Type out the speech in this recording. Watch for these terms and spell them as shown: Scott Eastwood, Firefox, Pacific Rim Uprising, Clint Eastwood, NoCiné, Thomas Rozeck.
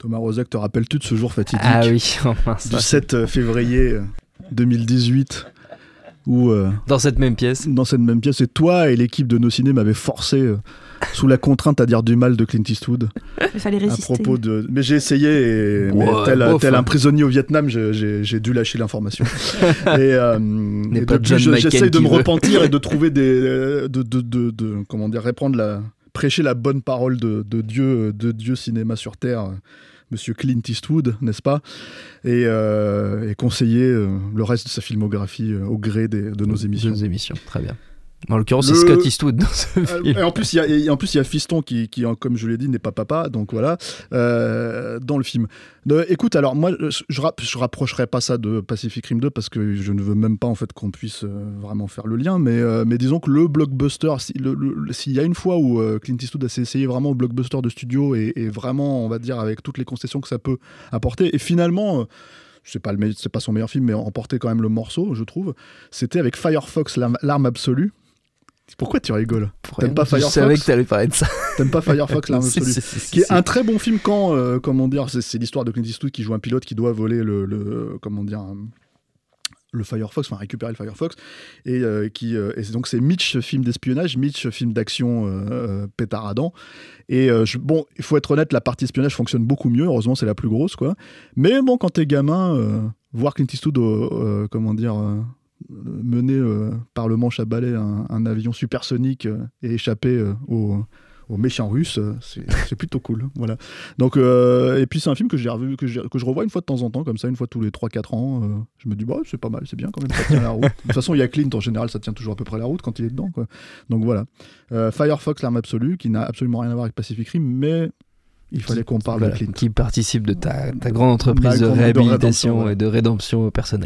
Thomas Rozeck, te rappelles-tu de ce jour fatidique du 7 février 2018 où, dans cette même pièce, et toi et l'équipe de Nos Ciné m'avaient forcé sous la contrainte à dire du mal de Clint Eastwood. Il fallait résister. À propos de... Mais j'ai essayé, et... tel un prisonnier au Vietnam, j'ai dû lâcher l'information. Et depuis, j'essaye de me repentir et de trouver des, comment dire, reprendre la... prêcher la bonne parole de Dieu cinéma sur terre, monsieur Clint Eastwood, n'est-ce pas, et conseiller le reste de sa filmographie au gré de nos émissions. Très bien. En l'occurrence, c'est Scott Eastwood dans ce film. Et en plus, il y a Fiston qui, comme je l'ai dit, n'est pas papa, donc voilà, dans le film. Écoute, alors moi, je rapprocherai pas ça de Pacific Rim 2 parce que je ne veux même pas en fait qu'on puisse vraiment faire le lien, mais disons que le blockbuster, s'il y a une fois où Clint Eastwood s'est essayé vraiment au blockbuster de studio et vraiment, on va dire, avec toutes les concessions que ça peut apporter, et finalement... c'est pas son meilleur film, mais emporter quand même le morceau, je trouve. C'était avec Firefox, l'arme absolue. Pourquoi tu rigoles ? T'aimes pas Firefox ? Je savais que t'allais parler de ça. T'aimes pas Firefox, l'arme absolue ? Qui est un très bon film quand, comment dire, c'est l'histoire de Clint Eastwood qui joue un pilote qui doit voler le Firefox, enfin récupérer le Firefox, et donc c'est Mitch, film d'espionnage, Mitch, film d'action pétaradant, et bon, il faut être honnête, la partie espionnage fonctionne beaucoup mieux, heureusement c'est la plus grosse, quoi, mais bon, quand t'es gamin, voir Clint Eastwood, mener par le manche à balai un avion supersonique et échapper aux méchants russes, c'est plutôt cool, voilà. Donc et puis c'est un film que j'ai revu, que je revois une fois de temps en temps, comme ça, une fois tous les 3-4 ans. Je me dis bah c'est pas mal, c'est bien quand même, ça tient la route. De toute façon, il y a Clint en général, ça tient toujours à peu près la route quand il est dedans, quoi. Donc voilà, Firefox, l'arme absolue, qui n'a absolument rien à voir avec Pacific Rim, mais il fallait qu'on parle de Clint, qui participe de ta grande entreprise de réhabilitation et de rédemption personnelle.